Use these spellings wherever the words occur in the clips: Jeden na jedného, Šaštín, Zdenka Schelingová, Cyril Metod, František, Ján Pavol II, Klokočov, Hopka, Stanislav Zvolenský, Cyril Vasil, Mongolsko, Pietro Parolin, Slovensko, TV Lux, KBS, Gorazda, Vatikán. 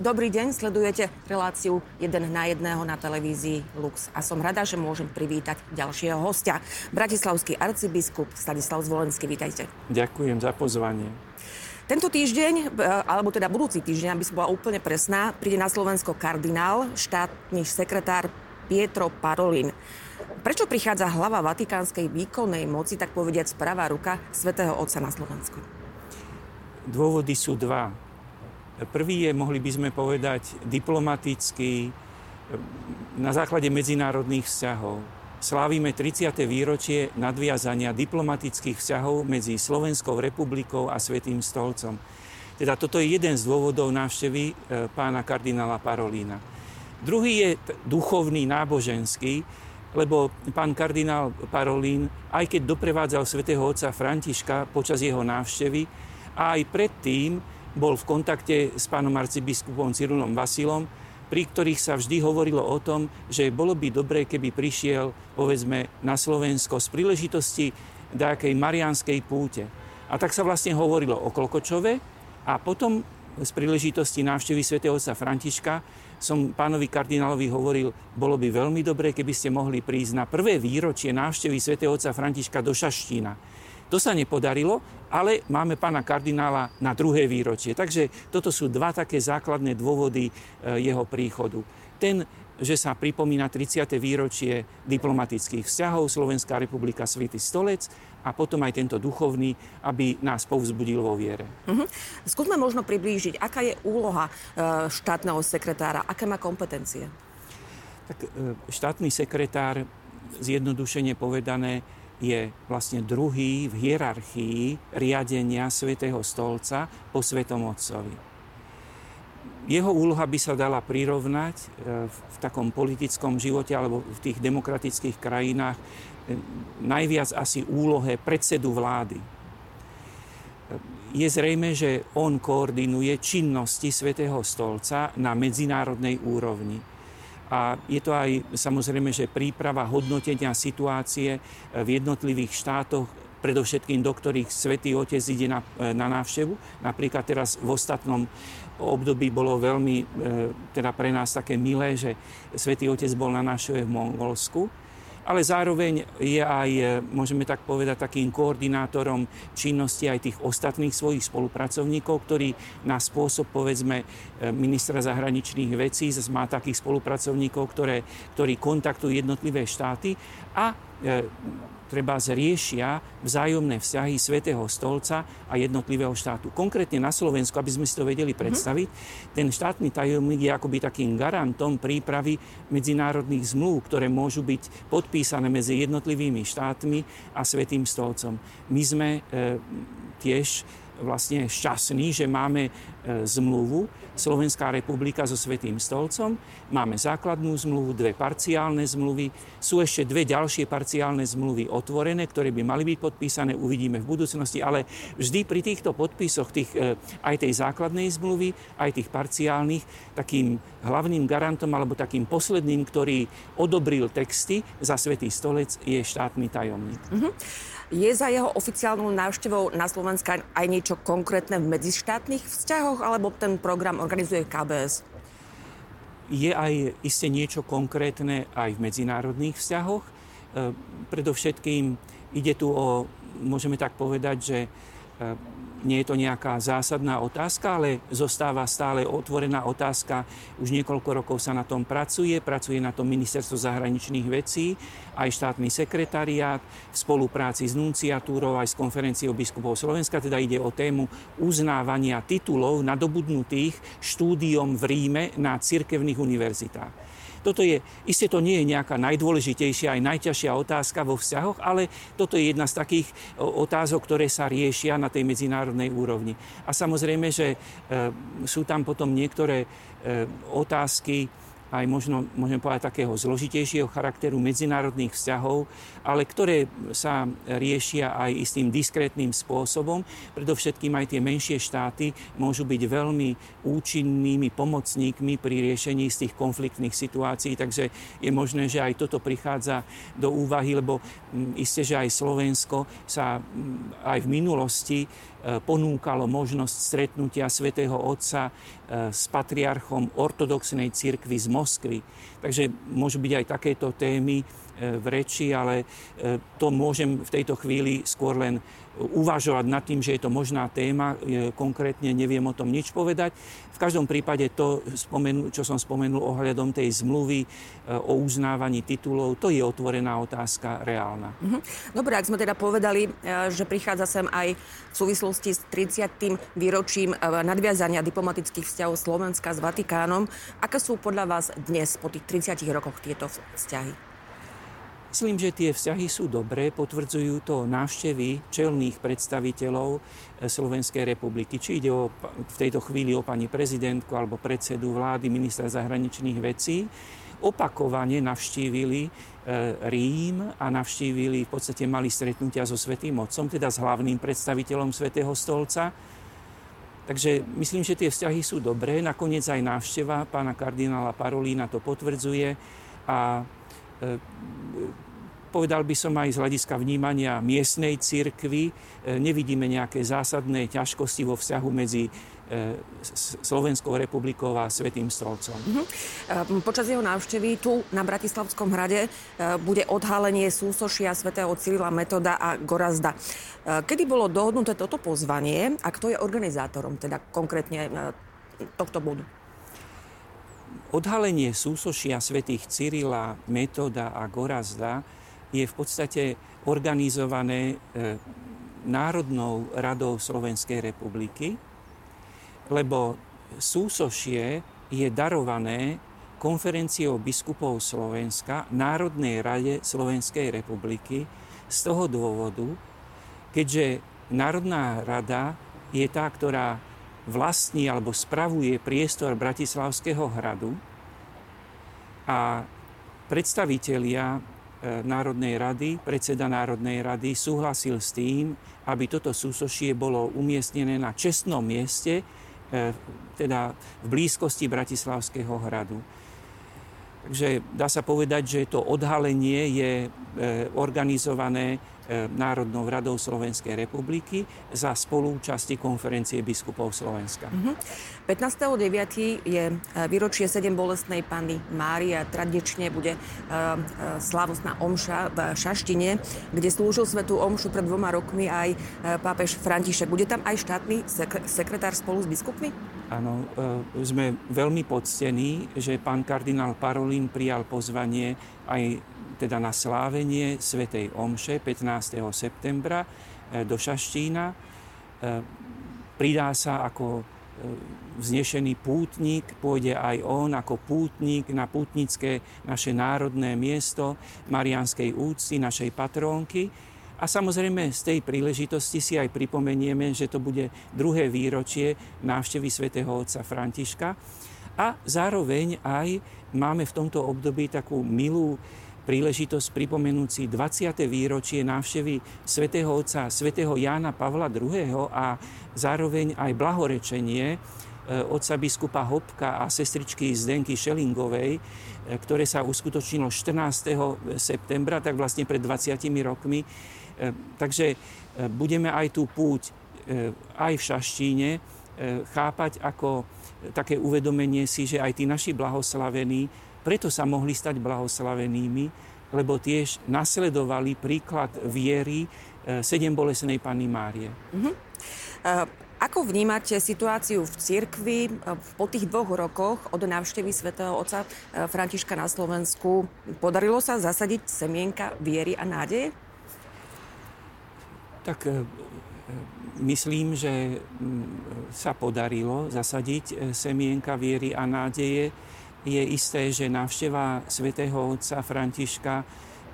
Dobrý deň, sledujete reláciu Jeden na jedného na televízii Lux a som rada, že môžem privítať ďalšieho hostia. Bratislavský arcibiskup Stanislav Zvolenský, vítajte. Ďakujem za pozvanie. Tento týždeň, alebo teda budúci týždeň, aby som bola úplne presná, príde na Slovensko kardinál, štátny sekretár Pietro Parolin. Prečo prichádza hlava vatikánskej výkonnej moci, tak povediať pravá ruka svätého Otca na Slovensko? Dôvody sú dva. Prvý je, mohli by sme povedať, diplomatický, na základe medzinárodných vzťahov. Slávime 30. výročie nadviazania diplomatických vzťahov medzi Slovenskou republikou a Svätým stolcom. Teda toto je jeden z dôvodov návštevy pána kardinála Parolina. Druhý je duchovný, náboženský, lebo pán kardinál Parolin, aj keď doprevádzal svätého otca Františka počas jeho návštevy a aj predtým bol v kontakte s pánom arcibiskupom Cyrilom Vasilom, pri ktorých sa vždy hovorilo o tom, že bolo by dobré, keby prišiel, povedzme, na Slovensko z príležitosti nejakej mariánskej púte. A tak sa vlastne hovorilo o Klokočove a potom z príležitosti návštevy svätého otca Františka som pánovi kardinálovi hovoril, bolo by veľmi dobré, keby ste mohli prísť na prvé výročie návštevy svätého otca Františka do Šaštína. To sa nepodarilo, ale máme pána kardinála na druhé výročie. Takže toto sú dva také základné dôvody jeho príchodu. Ten, že sa pripomína 30. výročie diplomatických vzťahov Slovenská republika Svätý stolec a potom aj tento duchovný, aby nás povzbudil vo viere. Skúsme možno priblížiť, aká je úloha štátneho sekretára, aké má kompetencie? Tak štátny sekretár, zjednodušene povedané, je vlastne druhý v hierarchii riadenia Svätého stolca po Svätom Otcovi. Jeho úloha by sa dala prirovnať v takom politickom živote alebo v tých demokratických krajinách najviac asi úlohe predsedu vlády. Je zrejme, že on koordinuje činnosti Svätého stolca na medzinárodnej úrovni. A je to aj samozrejme, že príprava hodnotenia situácie v jednotlivých štátoch, predovšetkým do ktorých Svätý Otec ide na návštevu. Napríklad teraz v ostatnom období bolo veľmi teda pre nás také milé, že Svätý Otec bol na návšteve v Mongolsku. Ale zároveň je aj, môžeme tak povedať, takým koordinátorom činnosti aj tých ostatných svojich spolupracovníkov, ktorí na spôsob, povedzme, ministra zahraničných vecí má takých spolupracovníkov, ktorí kontaktujú jednotlivé štáty a treba zriešia vzájomné vzťahy Svätého stolca a jednotlivého štátu. Konkrétne na Slovensku, aby sme si to vedeli predstaviť, ten štátny tajomník je akoby takým garantom prípravy medzinárodných zmlúv, ktoré môžu byť podpísané medzi jednotlivými štátmi a Svätým stolcom. My sme tiež vlastne šťastní, že máme zmluvu Slovenská republika so Svätým stolcom. Máme základnú zmluvu, dve parciálne zmluvy. Sú ešte dve ďalšie parciálne zmluvy otvorené, ktoré by mali byť podpísané, uvidíme v budúcnosti, ale vždy pri týchto podpisoch aj tej základnej zmluvy, aj tých parciálnych, takým hlavným garantom alebo takým posledným, ktorý odobril texty za Svätý stolec, je štátny tajomník. Je za jeho oficiálnou návštevou na Slovensku aj niečo konkrétne v medzištátnych vzťahoch, alebo ten program organizuje KBS? Je aj iste niečo konkrétne aj v medzinárodných vzťahoch. Predovšetkým ide tu o, môžeme tak povedať, že nie je to nejaká zásadná otázka, ale zostáva stále otvorená otázka. Už niekoľko rokov sa na tom pracuje. Pracuje na tom Ministerstvo zahraničných vecí, aj štátny sekretariát, v spolupráci s nunciatúrou, aj s konferenciou biskupov Slovenska. Teda ide o tému uznávania titulov nadobudnutých štúdiom v Ríme na cirkevných univerzitách. Toto je, iste to nie je nejaká najdôležitejšia aj najťažšia otázka vo vzťahoch, ale toto je jedna z takých otázok, ktoré sa riešia na tej medzinárodnej úrovni. A samozrejme, že sú tam potom niektoré otázky, aj možno, môžeme povedať, takého zložitejšieho charakteru medzinárodných vzťahov, ale ktoré sa riešia aj istým diskrétnym spôsobom. Predovšetkým aj tie menšie štáty môžu byť veľmi účinnými pomocníkmi pri riešení z tých konfliktných situácií, takže je možné, že aj toto prichádza do úvahy, lebo isté, že aj Slovensko sa aj v minulosti ponúkalo možnosť stretnutia svätého Otca s patriarchom ortodoxnej cirkvi z Moskvy. Takže môžu byť aj takéto témy v reči, ale to môžem v tejto chvíli skôr len uvažovať nad tým, že je to možná téma. Konkrétne neviem o tom nič povedať. V každom prípade to, čo som spomenul ohľadom tej zmluvy o uznávaní titulov, to je otvorená otázka, reálna. Dobre, ak sme teda povedali, že prichádza sem aj v súvislosti s 30. výročím nadviazania diplomatických vzťahov Slovenska s Vatikánom, aké sú podľa vás dnes po tých 30 rokoch tieto vzťahy? Myslím, že tie vzťahy sú dobré, potvrdzujú to návštevy čelných predstaviteľov Slovenskej republiky. Či ide v tejto chvíli o pani prezidentku alebo predsedu vlády, ministra zahraničných vecí. Opakovane navštívili Rím a navštívili, v podstate mali stretnutia so Svätým Otcom, teda s hlavným predstaviteľom Svätého stolca. Takže myslím, že tie vzťahy sú dobré. Nakoniec aj návšteva pána kardinála Parolína to potvrdzuje a povedal by som aj z hľadiska vnímania miestnej cirkvi, nevidíme nejaké zásadné ťažkosti vo vzťahu medzi Slovenskou republikou a Svätým stolcom. Počas jeho návštevy tu na Bratislavskom hrade bude odhalenie súsošia svätého Cyrila Metoda a Gorazda. Kedy bolo dohodnuté toto pozvanie a kto je organizátorom, teda konkrétne tohto bodu? Odhalenie súsošia svätých Cyrila, Metoda a Gorazda je v podstate organizované Národnou radou Slovenskej republiky, lebo súsošie je darované Konferenciou biskupov Slovenska Národnej rade Slovenskej republiky z toho dôvodu, keďže Národná rada je tá, ktorá vlastní alebo spravuje priestor Bratislavského hradu a predstavitelia Národnej rady, predseda Národnej rady súhlasil s tým, aby toto súsošie bolo umiestnené na čestnom mieste, teda v blízkosti Bratislavského hradu. Takže dá sa povedať, že to odhalenie je organizované Národnou radou Slovenskej republiky za spolúčasti Konferencie biskupov Slovenska. 15.9. je výročie 7 bolestnej Panny Márie. Tradične bude slávnostná omša v Šaštine, kde slúžil svätú omšu pred 2 rokmi aj pápež František. Bude tam aj štátny sekretár spolu s biskupmi? Áno, sme veľmi poctení, že pán kardinál Parolin prijal pozvanie aj teda na slávenie svätej omše 15. septembra do Šaštína. Pridá sa ako vznešený pútnik, pôjde aj on ako pútnik na pútnické naše národné miesto Mariánskej úcty, našej patrónky. A samozrejme z tej príležitosti si aj pripomenieme, že to bude 2. výročie návštevy svätého otca Františka. A zároveň aj máme v tomto období takú milú príležitosť pripomenúci 20. výročie návštevy svätého otca svätého Jána Pavla II. A zároveň aj blahorečenie otca biskupa Hopka a sestričky Zdenky Schelingovej, ktoré sa uskutočnilo 14. septembra, tak vlastne pred 20 rokmi. Takže budeme aj tú púť aj v Šaštíne chápať ako také uvedomenie si, že aj tí naši blahoslavení preto sa mohli stať blahoslavenými, lebo tiež nasledovali príklad viery sedembolesnej Panny Márie. Ako vnímate situáciu v cirkvi po tých 2 rokoch od návštevy svätého otca Františka na Slovensku? Podarilo sa zasadiť semienka viery a nádeje? Tak myslím, že sa podarilo zasadiť semienka viery a nádeje. Je isté, že návšteva svätého otca Františka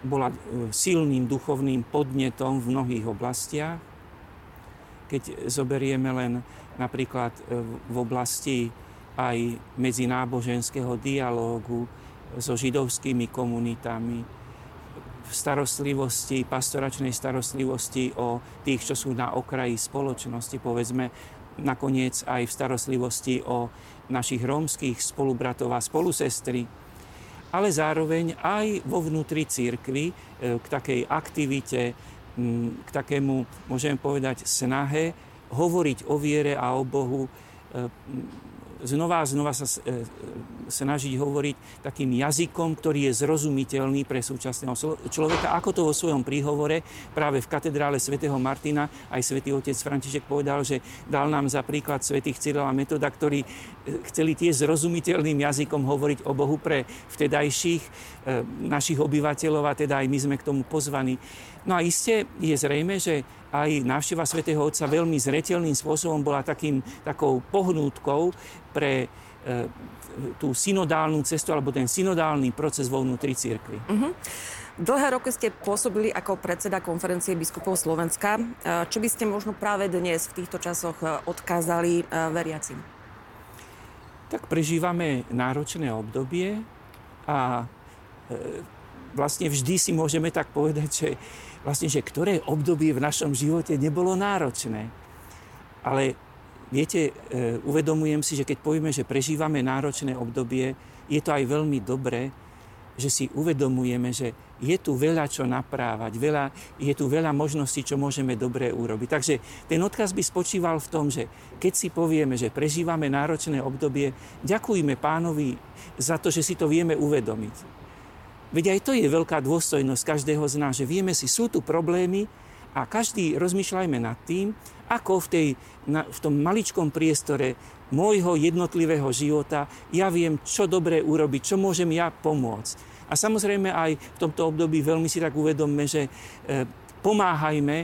bola silným duchovným podnetom v mnohých oblastiach. Keď zoberieme len napríklad v oblasti aj medzináboženského dialógu so židovskými komunitami, v starostlivosti, pastoračnej starostlivosti o tých, čo sú na okraji spoločnosti, povedzme, nakoniec aj v starostlivosti o našich rómskych spolubratov a spolusestry, ale zároveň aj vo vnútri cirkvi k takej aktivite, k takému, môžem povedať, snahe hovoriť o viere a o Bohu, znova a znova sa snažiť hovoriť takým jazykom, ktorý je zrozumiteľný pre súčasného človeka. Ako to vo svojom príhovore práve v katedrále svätého Martina aj svätý otec František povedal, že dal nám za príklad svätých Cyrila Metoda, ktorí chceli tie zrozumiteľným jazykom hovoriť o Bohu pre vtedajších našich obyvateľov, a teda aj my sme k tomu pozvaní. No a iste je zrejme, že aj návšteva svätého otca veľmi zreteľným spôsobom bola takou pohnútkou pre tú synodálnu cestu alebo ten synodálny proces vo vnútri cirkvi. Uh-huh. Dlhé roky ste pôsobili ako predseda konferencie biskupov Slovenska. Čo by ste možno práve dnes v týchto časoch odkázali veriacim? Tak prežívame náročné obdobie a vlastne vždy si môžeme tak povedať, že ktoré obdobie v našom živote nebolo náročné. Ale viete, uvedomujem si, že keď povieme, že prežívame náročné obdobie, je to aj veľmi dobré, že si uvedomujeme, že je tu veľa čo naprávať, je tu veľa možností, čo môžeme dobre urobiť. Takže ten odkaz by spočíval v tom, že keď si povieme, že prežívame náročné obdobie, ďakujme Pánovi za to, že si to vieme uvedomiť. Veď aj to je veľká dôstojnosť každého z nás, že vieme si, sú tu problémy a každý rozmýšľajme nad tým, ako v tom maličkom priestore môjho jednotlivého života ja viem, čo dobre urobiť, čo môžem ja pomôcť. A samozrejme aj v tomto období veľmi si tak uvedomme, že pomáhajme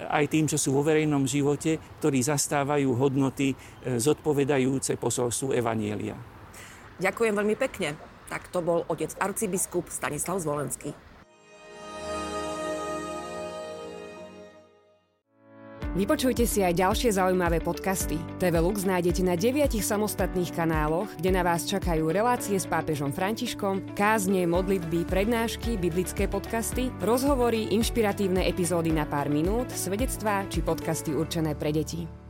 aj tým, čo sú vo verejnom živote, ktorí zastávajú hodnoty zodpovedajúce posolstvu Evanjelia. Ďakujem veľmi pekne. Tak to bol otec arcibiskup Stanislav Zvolenský. Vypočujte si aj ďalšie zaujímavé podcasty. TV Lux nájdete na 9 samostatných kanáloch, kde na vás čakajú relácie s pápežom Františkom, kázne, modlitby, prednášky, biblické podcasty, rozhovory, inšpiratívne epizódy na pár minút, svedectvá či podcasty určené pre deti.